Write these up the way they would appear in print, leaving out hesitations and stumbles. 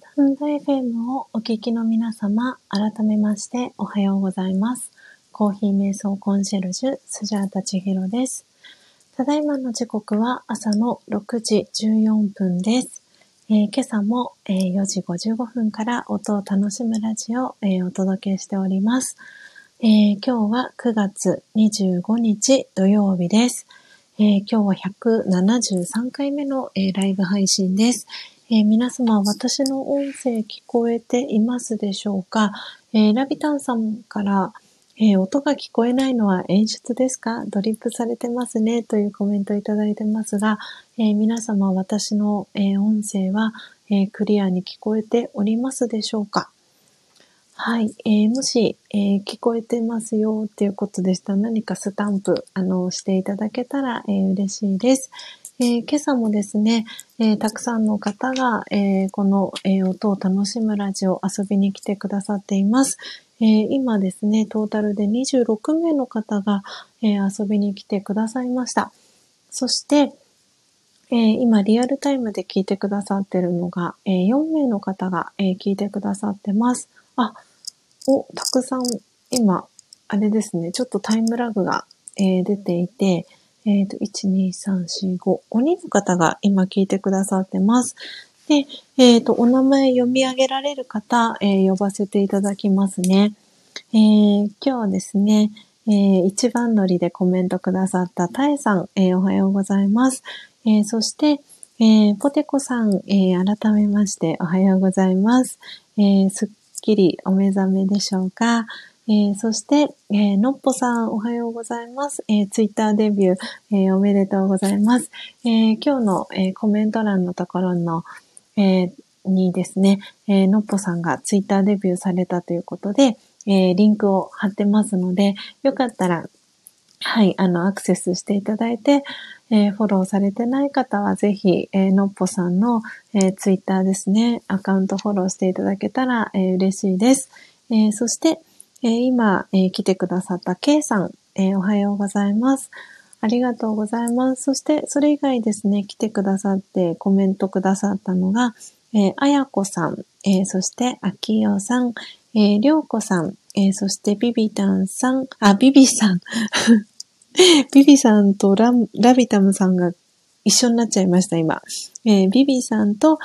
スタンド FM をお聞きの皆様、改めましておはようございます。コーヒー瞑想コンシェルジュ、スジャータ千尋です。ただいまの時刻は朝の6時14分です。今朝も4時55分から音を楽しむラジオをお届けしております。今日は9月25日土曜日です。今日は173回目のライブ配信です。皆様、私の音声聞こえていますでしょうか？ラビタンさんから、音が聞こえないのは演出ですか？ドリップされてますねというコメントをいただいてますが、皆様、私の、音声は、クリアに聞こえておりますでしょうか？はい、もし、聞こえてますよっていうことでしたら何かスタンプしていただけたら、嬉しいです。今朝もですね、たくさんの方が、この、音を楽しむラジオ遊びに来てくださっています。今ですね、トータルで26名の方が、遊びに来てくださいました。そして、今リアルタイムで聞いてくださっているのが、4名の方が、聞いてくださってます。たくさん今、あれですね、ちょっとタイムラグが、出ていて、1、2、3、4、5、5人の方が今聞いてくださってます。で、お名前読み上げられる方、呼ばせていただきますね。今日はですね、一番乗りでコメントくださったタエさん、おはようございます。そして、ポテコさん、改めましておはようございます。すっきりお目覚めでしょうか？そして、のっぽさんおはようございます。ツイッターデビュー、おめでとうございます。今日の、コメント欄のところの、にですね、のっぽさんがツイッターデビューされたということで、リンクを貼ってますので、よかったら、はい、アクセスしていただいて、フォローされてない方はぜひ、のっぽさんの、ツイッターですね、アカウントフォローしていただけたら、嬉しいです。そして、今、来てくださった K さん、おはようございます。ありがとうございます。そして、それ以外ですね、来てくださってコメントくださったのが、あやこさん、そして、あきよさん、りょうこさん、そして、ビビさん。ビビさんとラビタムさんが一緒になっちゃいました、今。ビビさんと、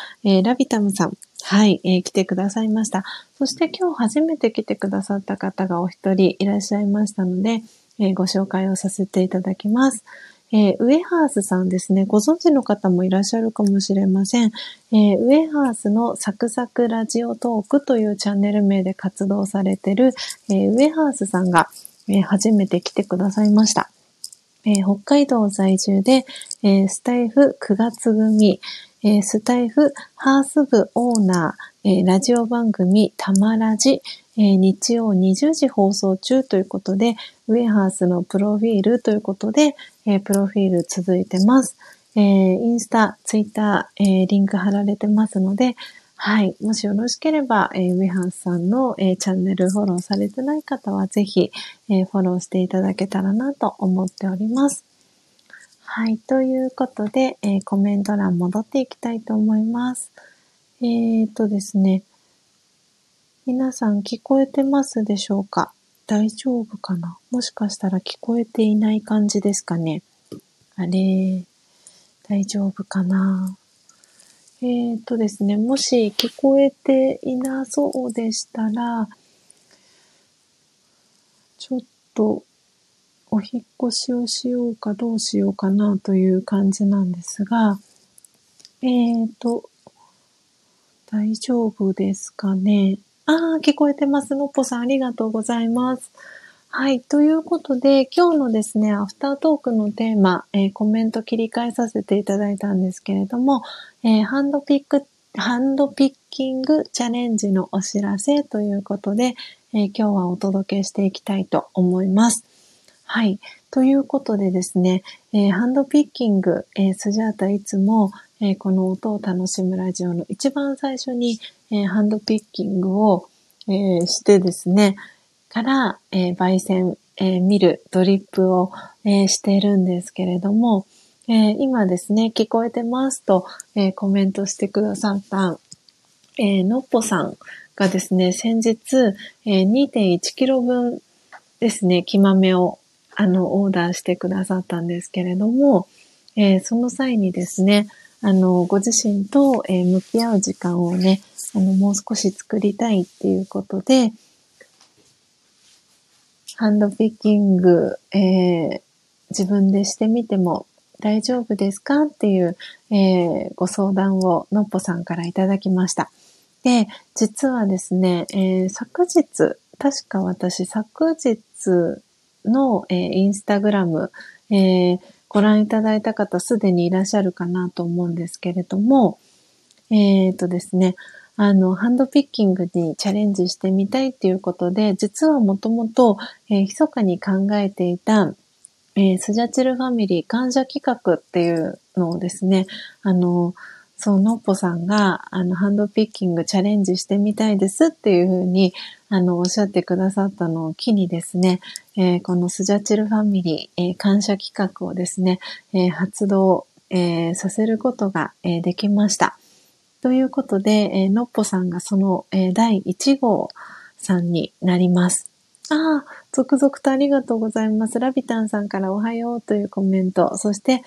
ラビタムさん。はい、来てくださいました。そして今日初めて来てくださった方がお一人いらっしゃいましたので、ご紹介をさせていただきます。ウェハースさんですね。ご存知の方もいらっしゃるかもしれません。ウェハースのサクサクラジオトークというチャンネル名で活動されている、ウェハースさんが、初めて来てくださいました。北海道在住で、スタイフ9月組、スタイフハース部オーナー、ラジオ番組たまラジ、日曜20時放送中ということで、ウェハースのプロフィールということで、プロフィール続いてます。インスタ、ツイッター、リンク貼られてますので、はい、もしよろしければ、ウェハースさんの、チャンネルフォローされてない方はぜひ、フォローしていただけたらなと思っております。はい、ということで、コメント欄戻っていきたいと思います。ですね、皆さん聞こえてますでしょうか？大丈夫かな？もしかしたら聞こえていない感じですかね。大丈夫かな？ですね、もし聞こえていなそうでしたら、ちょっと、お引っ越しをしようかどうしようかなという感じなんですが、大丈夫ですかね。聞こえてます。のっぽさん、ありがとうございます。はい、ということで、今日のですね、アフタートークのテーマ、コメント切り替えさせていただいたんですけれども、ハンドピッキングチャレンジのお知らせということで、今日はお届けしていきたいと思います。はい。ということでですね、ハンドピッキング、スジャータいつも、この音を楽しむラジオの一番最初に、ハンドピッキングを、してですね、から、焙煎、ミル、ドリップを、してるんですけれども、今ですね、聞こえてますと、コメントしてくださった、のっぽさんがですね、先日、2.1 キロ分ですね、木豆をオーダーしてくださったんですけれども、その際にですね、ご自身と、向き合う時間をね、もう少し作りたいっていうことで、ハンドピッキング、自分でしてみても大丈夫ですかっていう、ご相談をのっぽさんからいただきました。で、実はですね、昨日、確か私昨日の、インスタグラム、ご覧いただいた方すでにいらっしゃるかなと思うんですけれども、ですね、ハンドピッキングにチャレンジしてみたいということで、実はもともと、密かに考えていた、スジャチルファミリー感謝企画っていうのをですね、のっぽさんが、ハンドピッキングチャレンジしてみたいですっていうふうに、おっしゃってくださったのを機にですね、このスジャチルファミリー、感謝企画をですね、発動、させることが、できました。ということで、のっぽさんがその、第1号さんになります。ああ、続々とありがとうございます。ラビタンさんからおはようというコメント。そして、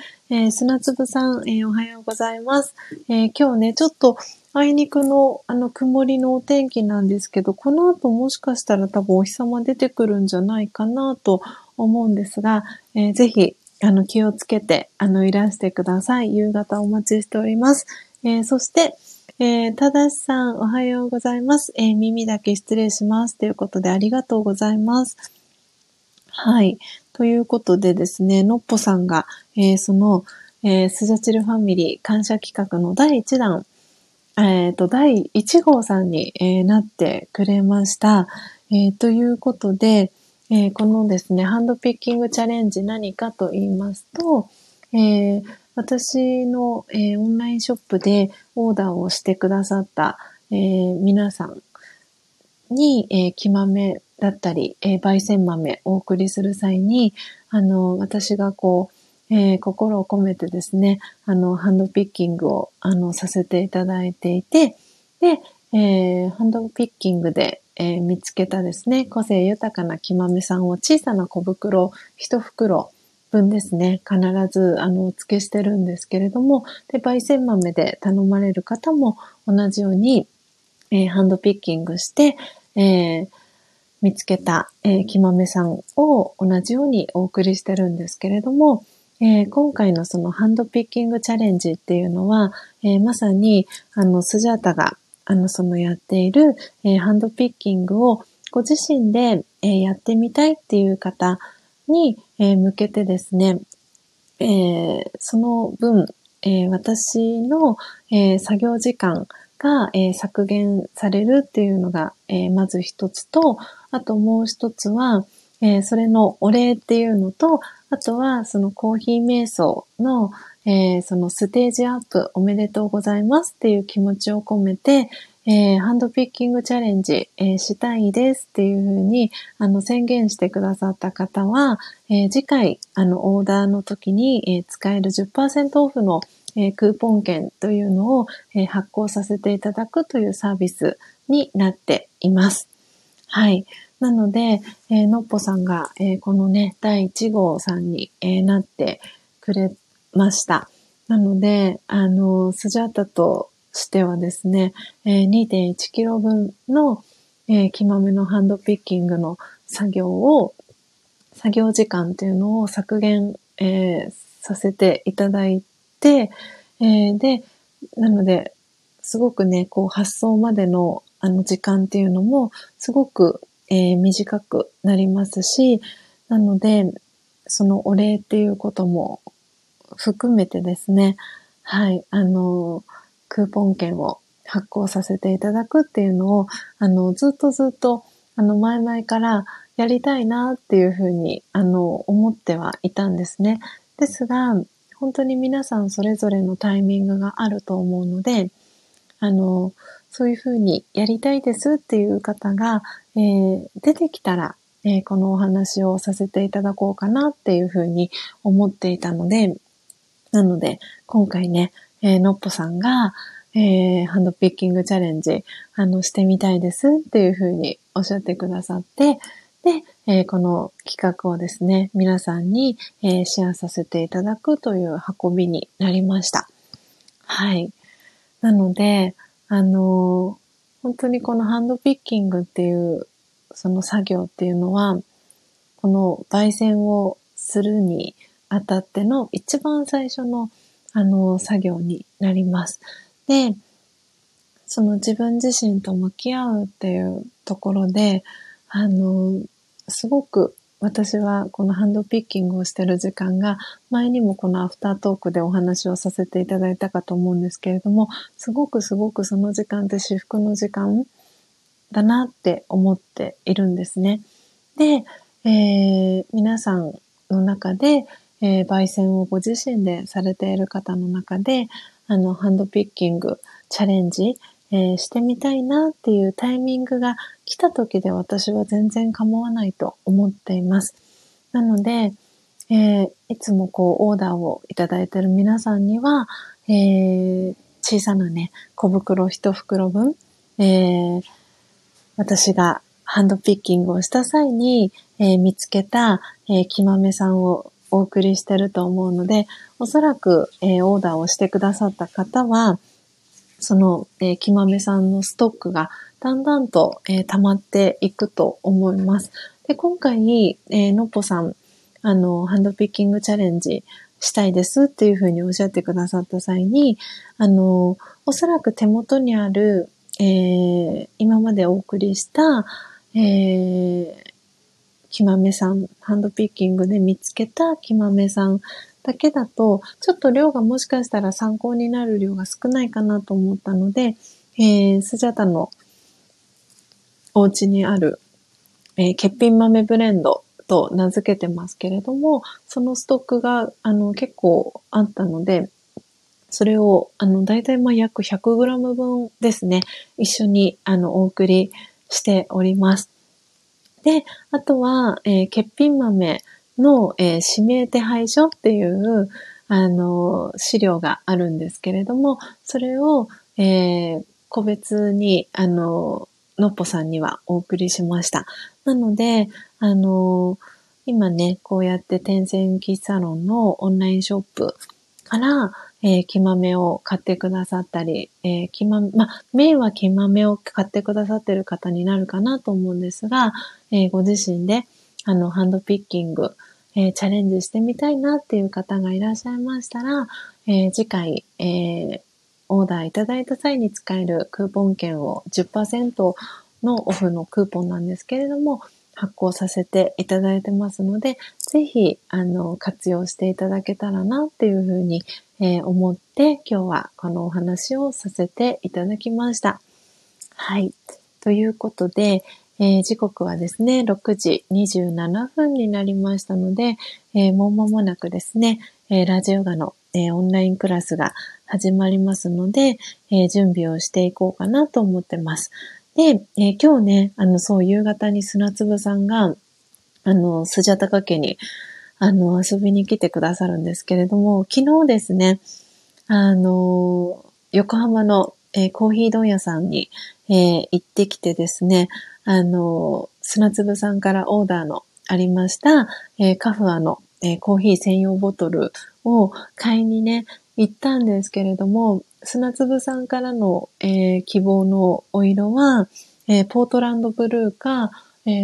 砂粒さん、おはようございます。今日ね、ちょっとあいにくの曇りのお天気なんですけど、この後もしかしたら多分お日様出てくるんじゃないかなと思うんですが、ぜひ気をつけていらしてください。夕方お待ちしております。そして、ただしさんおはようございます。耳だけ失礼しますということでありがとうございます。はい。ということでですね、のっぽさんが、その、スジャチルファミリー感謝企画の第1弾、第1号さんに、なってくれました。ということで、このですね、ハンドピッキングチャレンジ何かと言いますと、私の、オンラインショップでオーダーをしてくださった、皆さんに、木豆だったり、焙煎豆をお送りする際に、私がこう、心を込めてですね、ハンドピッキングを、させていただいていて、で、ハンドピッキングで、見つけたですね、個性豊かな木豆さんを小さな小袋、一袋、分ですね、必ずお付けしてるんですけれども、で、焙煎豆で頼まれる方も同じように、ハンドピッキングして、見つけた、木豆さんを同じようにお送りしてるんですけれども、今回のそのハンドピッキングチャレンジっていうのは、まさにスジャータがそのやっている、ハンドピッキングをご自身で、やってみたいっていう方に向けてですね、その分、私の、作業時間が、削減されるっていうのが、まず一つと、あともう一つは、それのお礼っていうのと、あとはそのコーヒー瞑想の、そのステージアップおめでとうございますっていう気持ちを込めて、ハンドピッキングチャレンジ、したいですっていうふうに宣言してくださった方は、次回オーダーの時に、使える 10% オフの、クーポン券というのを、発行させていただくというサービスになっています。はい。なので、のっぽさんが、このね、第1号さんに、なってくれました。なので、スジャータとしてはですね、2.1 キロ分の、木豆のハンドピッキングの作業時間というのを削減、させていただいて、で、なので、すごくね、こう発送までの時間っていうのもすごく、短くなりますし、なので、そのお礼っていうことも含めてですね、はい、クーポン券を発行させていただくっていうのを、ずっと、前々からやりたいなっていうふうに、思ってはいたんですね。ですが、本当に皆さんそれぞれのタイミングがあると思うので、そういうふうにやりたいですっていう方が、出てきたら、このお話をさせていただこうかなっていうふうに思っていたので、なので、今回ね、のっぽさんが、ハンドピッキングチャレンジしてみたいですっていうふうにおっしゃってくださって、で、この企画をですね、皆さんに、シェアさせていただくという運びになりました。はい。なので、本当にこのハンドピッキングっていう、その作業っていうのは、この焙煎をするにあたっての一番最初の、作業になります。で、その自分自身と向き合うっていうところで、すごく私はこのハンドピッキングをしてる時間が、前にもこのアフタートークでお話をさせていただいたかと思うんですけれども、すごくその時間って至福の時間だなって思っているんですね。で、皆さんの中で、焙煎をご自身でされている方の中で、ハンドピッキングチャレンジ、してみたいなっていうタイミングが来た時で私は全然構わないと思っています。なので、いつもこうオーダーをいただいている皆さんには、小さなね小袋一袋分、私がハンドピッキングをした際に、見つけた、きまめさんをお送りしてると思うので、おそらく、オーダーをしてくださった方はその、きまめさんのストックがだんだんと、溜まっていくと思います。で、今回、のっぽさん、ハンドピッキングチャレンジしたいですっていうふうにおっしゃってくださった際に、おそらく手元にある、今までお送りした、きまめさん、ハンドピッキングで見つけたきまめさんだけだと、ちょっと量がもしかしたら参考になる量が少ないかなと思ったので、スジャタのお家にある、欠品豆ブレンドと名付けてますけれども、そのストックが結構あったので、それをだいたい約 100g 分ですね、一緒にお送りしております。で、あとは、欠品豆の、指名手配書っていう、資料があるんですけれども、それを、個別に、のっぽさんにはお送りしました。なので、今ね、こうやって天然キッサロンのオンラインショップから、きまめを買ってくださったり、メインはきまめを買ってくださってる方になるかなと思うんですが、ご自身で、ハンドピッキング、チャレンジしてみたいなっていう方がいらっしゃいましたら、次回、オーダーいただいた際に使えるクーポン券を 10% のオフのクーポンなんですけれども、発行させていただいてますので、ぜひ、活用していただけたらなっていうふうに、思って、今日はこのお話をさせていただきました。はい。ということで、時刻はですね、6時27分になりましたので、もう間もなくですね、ラジヨガの、オンラインクラスが始まりますので、準備をしていこうかなと思ってます。で、今日ね、夕方に砂粒さんが、スジャタカ家に、遊びに来てくださるんですけれども、昨日ですね、横浜の、コーヒー問屋さんに、行ってきてですね、砂粒さんからオーダーのありました、カフアの、コーヒー専用ボトルを買いにね、行ったんですけれども、砂粒さんからの、希望のお色は、ポートランドブルーか、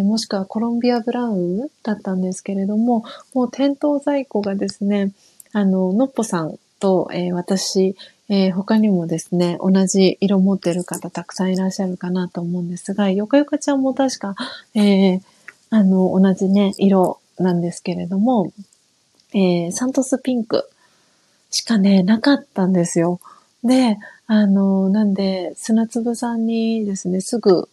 もしくはコロンビアブラウンだったんですけれども、もう店頭在庫がですね、のっぽさんと、私、他にもですね、同じ色持ってる方たくさんいらっしゃるかなと思うんですが、よかよかちゃんも確か、同じね、色なんですけれども、サントスピンクしかね、なかったんですよ。で、なんで、砂粒さんにですね、すぐ、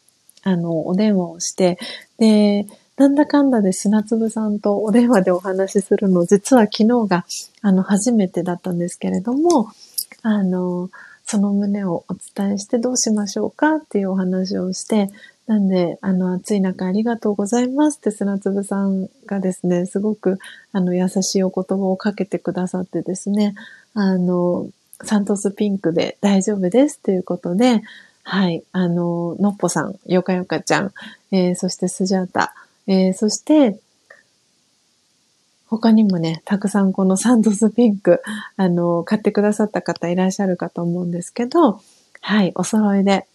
お電話をして、で、なんだかんだで砂粒さんとお電話でお話しするの、実は昨日が、初めてだったんですけれども、その旨をお伝えしてどうしましょうかっていうお話をして、なんで、暑い中ありがとうございますって砂粒さんがですね、すごく、優しいお言葉をかけてくださってですね、サントスピンクで大丈夫ですということで、はい、のっぽさん、よかよかちゃん、そしてスジャータ、そして、他にもね、たくさんこのサントスピンク、買ってくださった方いらっしゃるかと思うんですけど、はい、お揃いで、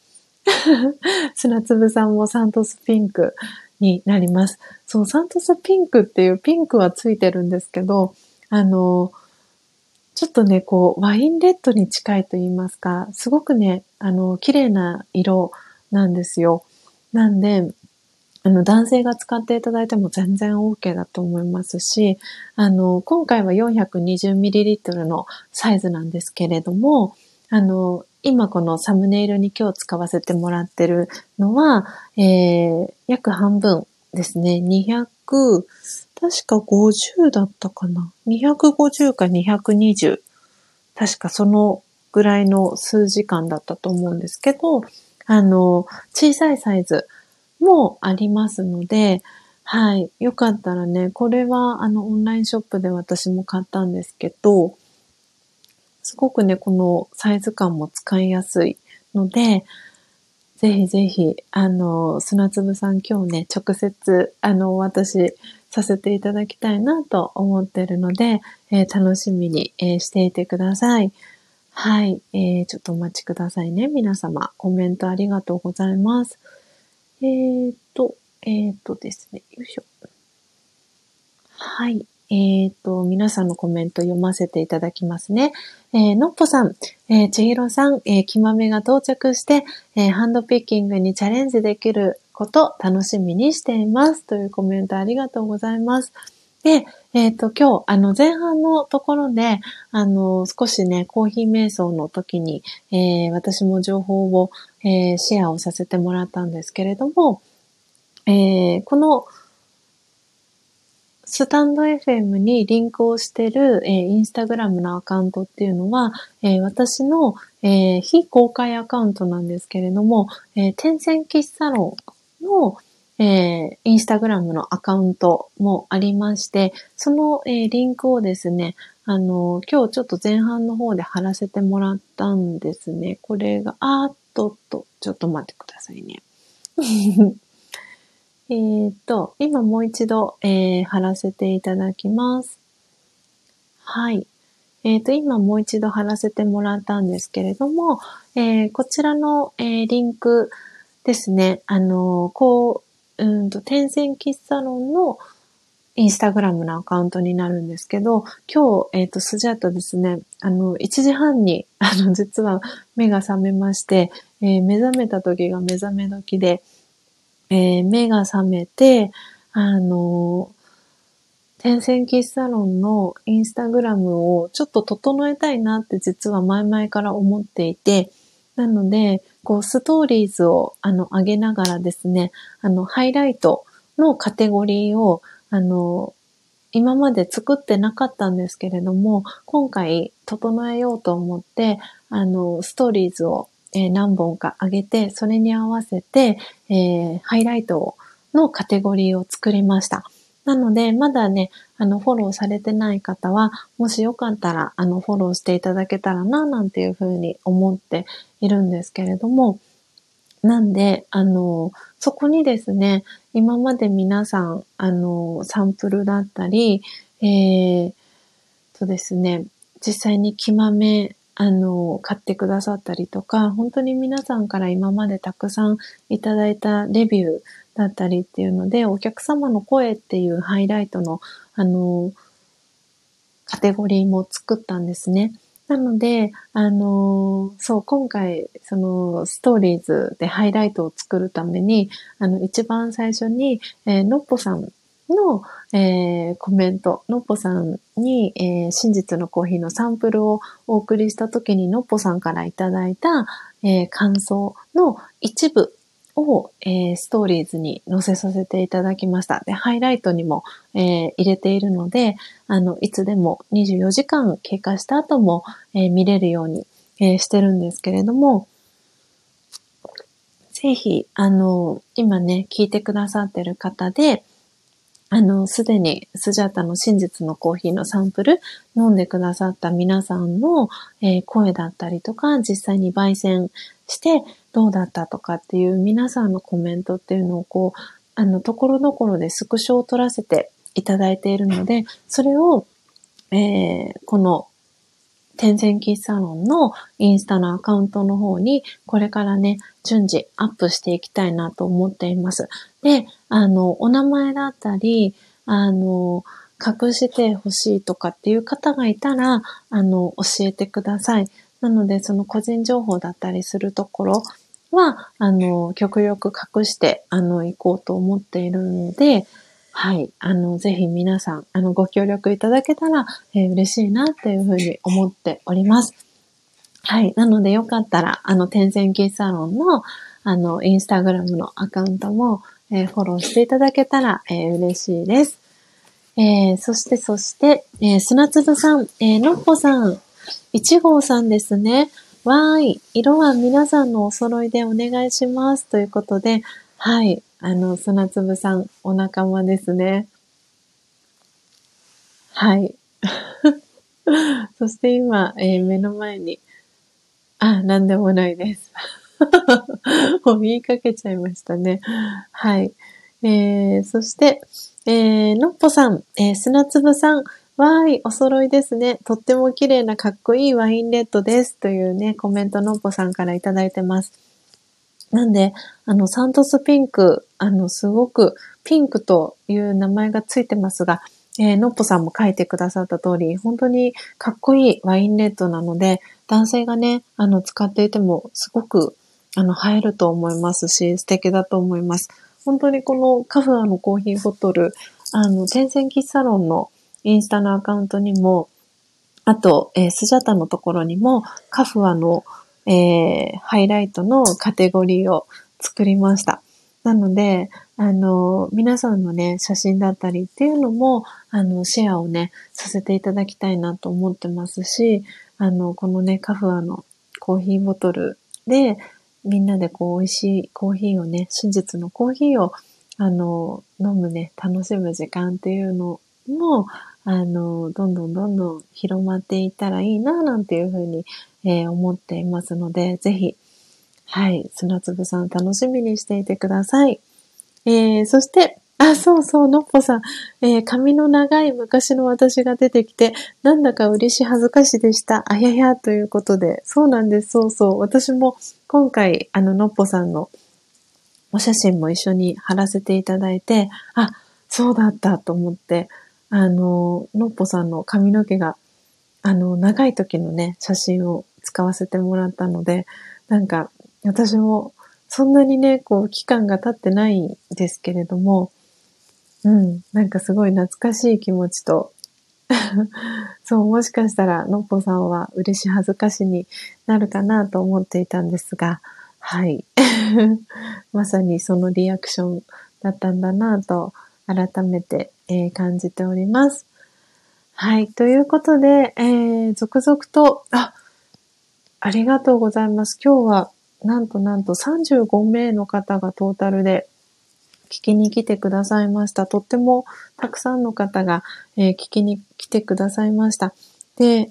砂粒さんもサントスピンクになります。そう、サントスピンクっていうピンクはついてるんですけど、ちょっとね、こう、ワインレッドに近いと言いますか、すごくね、綺麗な色なんですよ。なんで、男性が使っていただいても全然 OK だと思いますし、今回は 420ml のサイズなんですけれども、今このサムネイルに今日使わせてもらってるのは、約半分ですね。200、確か50だったかな。250か220。確かそのぐらいの数時間だったと思うんですけど、小さいサイズもありますので、はい。よかったらね、これはオンラインショップで私も買ったんですけど、すごくね、このサイズ感も使いやすいので、ぜひぜひ、砂粒さん今日ね、直接、お渡しさせていただきたいなと思ってるので、楽しみに、していてください。はい、ちょっとお待ちくださいね。皆様、コメントありがとうございます。ですね、よいしょ。はい。皆さんのコメント読ませていただきますね。のっぽさん、ちひろさん、きまめが到着して、ハンドピッキングにチャレンジできること楽しみにしています。というコメントありがとうございます。で、今日、前半のところで、少しね、コーヒー瞑想の時に、私も情報を、シェアをさせてもらったんですけれども、この、スタンド FM にリンクをしている、インスタグラムのアカウントっていうのは、私の、非公開アカウントなんですけれども、天然喫茶論の、インスタグラムのアカウントもありまして、その、リンクをですね、今日ちょっと前半の方で貼らせてもらったんですね。これが、ちょっと待ってくださいね。今もう一度、貼らせていただきます。はい。今もう一度貼らせてもらったんですけれども、こちらの、リンクですね、天然喫茶論のインスタグラムのアカウントになるんですけど、今日、スジャータですね、1時半に、実は目が覚めまして、目覚めた時が目覚め時で、目が覚めて、天然喫茶論のインスタグラムをちょっと整えたいなって実は前々から思っていて、なので、こう、ストーリーズを、上げながらですね、ハイライトのカテゴリーを、今まで作ってなかったんですけれども、今回整えようと思って、ストーリーズを何本か上げて、それに合わせて、ハイライトのカテゴリーを作りました。なので、まだね、フォローされてない方は、もしよかったら、フォローしていただけたらな、なんていうふうに思っているんですけれども、なんで、そこにですね、今まで皆さん、サンプルだったり、ですね、実際にきまめ、買ってくださったりとか、本当に皆さんから今までたくさんいただいたレビューだったりっていうので、お客様の声っていうハイライトの、カテゴリーも作ったんですね。なので、そう、今回、その、ストーリーズでハイライトを作るために、一番最初に、のっぽさんの、コメント、のっぽさんに、真実のコーヒーのサンプルをお送りした時にのっぽさんからいただいた、感想の一部を、ストーリーズに載せさせていただきました。で、ハイライトにも、入れているので、いつでも24時間経過した後も、見れるように、してるんですけれども、ぜひ、今ね、聞いてくださってる方で、すでにスジャタの真実のコーヒーのサンプル飲んでくださった皆さんの、声だったりとか、実際に焙煎してどうだったとかっていう皆さんのコメントっていうのをこう、ところどころでスクショを取らせていただいているので、それを、この天然キッサロンのインスタのアカウントの方にこれからね、順次アップしていきたいなと思っています。で、お名前だったり、隠してほしいとかっていう方がいたら、教えてください。なので、その個人情報だったりするところは、極力隠して、いこうと思っているので、はい。ぜひ皆さん、ご協力いただけたら、嬉しいなっていうふうに思っております。はい。なので、よかったら、天然キッサロンの、インスタグラムのアカウントも、フォローしていただけたら、嬉しいです。そして、砂粒さん、のっぽさん、1号さんですね。わーい。色は皆さんのお揃いでお願いします。ということで、はい。砂粒さん、お仲間ですね。はい。そして今、目の前に、なんでもないです。お見かけちゃいましたね。はい。そして、のっぽさん、砂粒さん、わーい、お揃いですね。とっても綺麗なかっこいいワインレッドです。というね、コメントのっぽさんからいただいてます。なんで、サントスピンク、すごくピンクという名前がついてますが、のっぽさんも書いてくださった通り、本当にかっこいいワインレッドなので、男性がね、使っていてもすごく、映えると思いますし、素敵だと思います。本当にこのカフアのコーヒーボトル、天然キッサロンのインスタのアカウントにも、あと、スジャタのところにも、カフアのハイライトのカテゴリーを作りました。なので、皆さんのね、写真だったりっていうのも、シェアをね、させていただきたいなと思ってますし、このね、カフアのコーヒーボトルで、みんなでこう、美味しいコーヒーをね、真実のコーヒーを、飲むね、楽しむ時間っていうのも、どんどん広まっていったらいいな、なんていうふうに、思っていますので、ぜひ、はい、砂粒さん楽しみにしていてください。そして、のっぽさん、髪の長い昔の私が出てきて、なんだか嬉し恥ずかしでした。あやや、ということで、そうなんです、そう。私も今回、のっぽさんのお写真も一緒に貼らせていただいて、そうだったと思って、のっぽさんの髪の毛が、長い時のね、写真を使わせてもらったので、なんか、私も、そんなにね、こう、期間が経ってないんですけれども、なんかすごい懐かしい気持ちと、そう、もしかしたら、のっぽさんは嬉し恥ずかしになるかなと思っていたんですが、はい。まさにそのリアクションだったんだなと、改めて、感じております。はい。ということで、続々と、ありがとうございます。今日は、なんと35名の方がトータルで聞きに来てくださいました。とってもたくさんの方が、聞きに来てくださいました。で、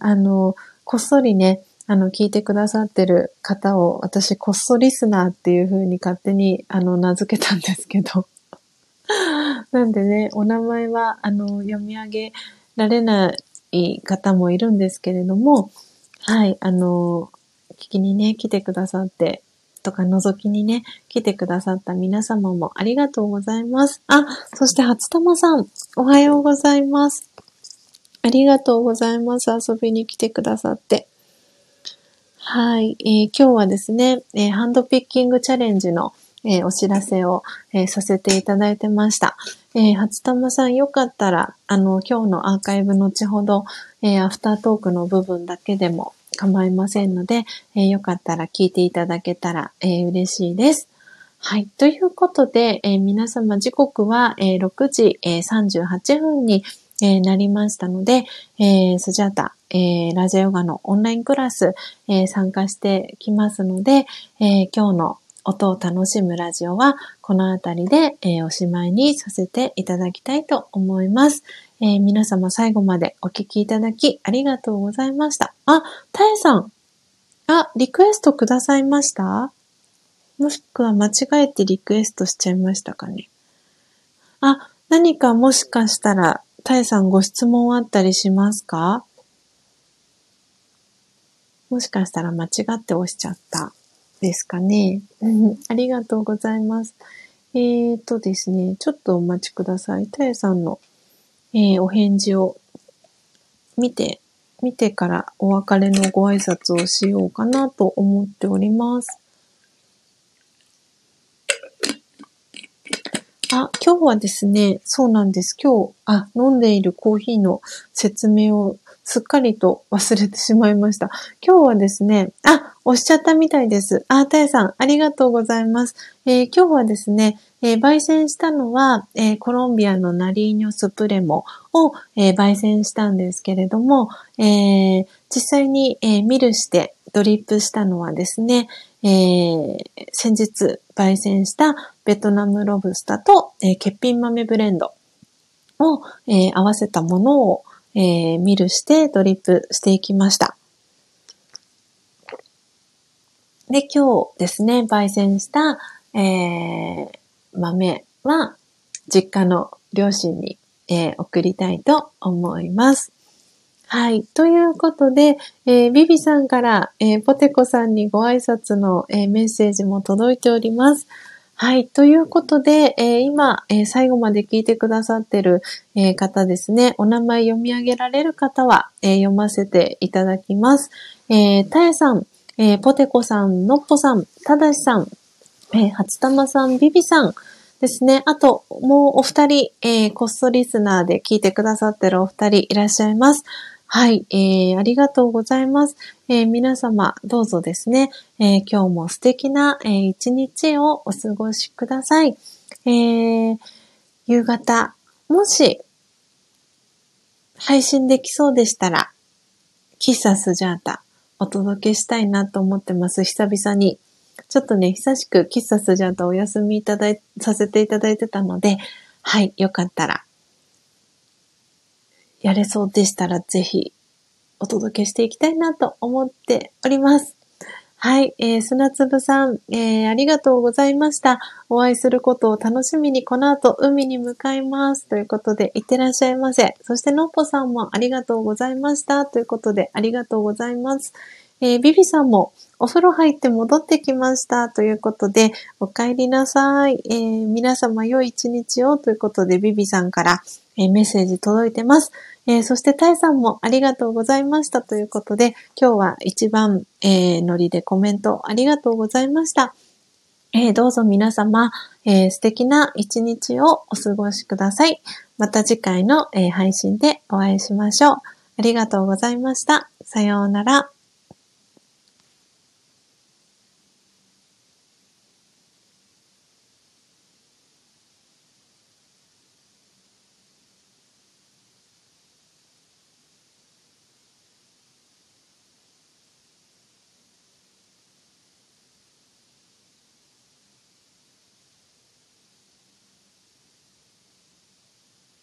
こっそりね、聞いてくださってる方を、私、こっそリスナーっていう風に勝手に、名付けたんですけど。なんでね、お名前は、読み上げられない方もいるんですけれども、はい、聞きにね、来てくださって、とか、覗きにね、来てくださった皆様もありがとうございます。そして、初玉さん、おはようございます。ありがとうございます。遊びに来てくださって。はい、今日はですね、ハンドピッキングチャレンジの、お知らせを、させていただいてました。初玉さんよかったら、今日のアーカイブ後ほど、アフタートークの部分だけでも構いませんので、よかったら聞いていただけたら、嬉しいです。はい。ということで、皆様時刻は、6時、38分に、なりましたので、スジャタ、ラジオヨガのオンラインクラス、参加してきますので、今日の音を楽しむラジオはこのあたりで、おしまいにさせていただきたいと思います。皆様最後までお聞きいただきありがとうございました。あ、たえさん。あ、リクエストくださいました?もしくは間違えてリクエストしちゃいましたかね。あ、何かもしかしたらたえさんご質問あったりしますか?もしかしたら間違って押しちゃったですかね。ありがとうございます。ですね、ちょっとお待ちください。たえさんの、お返事を見てからお別れのご挨拶をしようかなと思っております。あ、今日はですね、そうなんです。今日、飲んでいるコーヒーの説明をすっかりと忘れてしまいました。今日はですね、押しちゃったみたいです。たえさん、ありがとうございます。今日はですね、焙煎したのは、コロンビアのナリーニョスプレモを、焙煎したんですけれども、実際に、ミルしてドリップしたのはですね、先日焙煎したベトナムロブスタと、欠品豆ブレンドを、合わせたものをミルしてドリップしていきました。で、今日ですね、焙煎した、豆は実家の両親に、送りたいと思います。はい。ということで、ビビさんから、ポテコさんにご挨拶の、メッセージも届いております。はい。ということで、今、最後まで聞いてくださってる、方ですね。お名前読み上げられる方は、読ませていただきます。たえさん、ポテコさん、のっぽさん、ただしさん、初玉さん、ビビさんですね。あと、もうお二人、こっそリスナーで聞いてくださってるお二人いらっしゃいます。はい、ありがとうございます。皆様どうぞですね、今日も素敵な、一日をお過ごしください。夕方、もし配信できそうでしたら、喫茶スジャータお届けしたいなと思ってます。久々に。ちょっとね、久しく喫茶スジャータお休みさせていただいてたので、はい、よかったら。やれそうでしたらぜひお届けしていきたいなと思っております。はい、砂粒さん、ありがとうございました。お会いすることを楽しみにこの後海に向かいます。ということで、いってらっしゃいませ。そしてのっぽさんもありがとうございました。ということで、ありがとうございます。ビビさんもお風呂入って戻ってきました。ということで、お帰りなさい。皆様良い一日をということで、ビビさんから、メッセージ届いてます。そしてたえさんもありがとうございましたということで、今日は一番、ノリでコメントありがとうございました。どうぞ皆様、素敵な一日をお過ごしください。また次回の、配信でお会いしましょう。ありがとうございました。さようなら。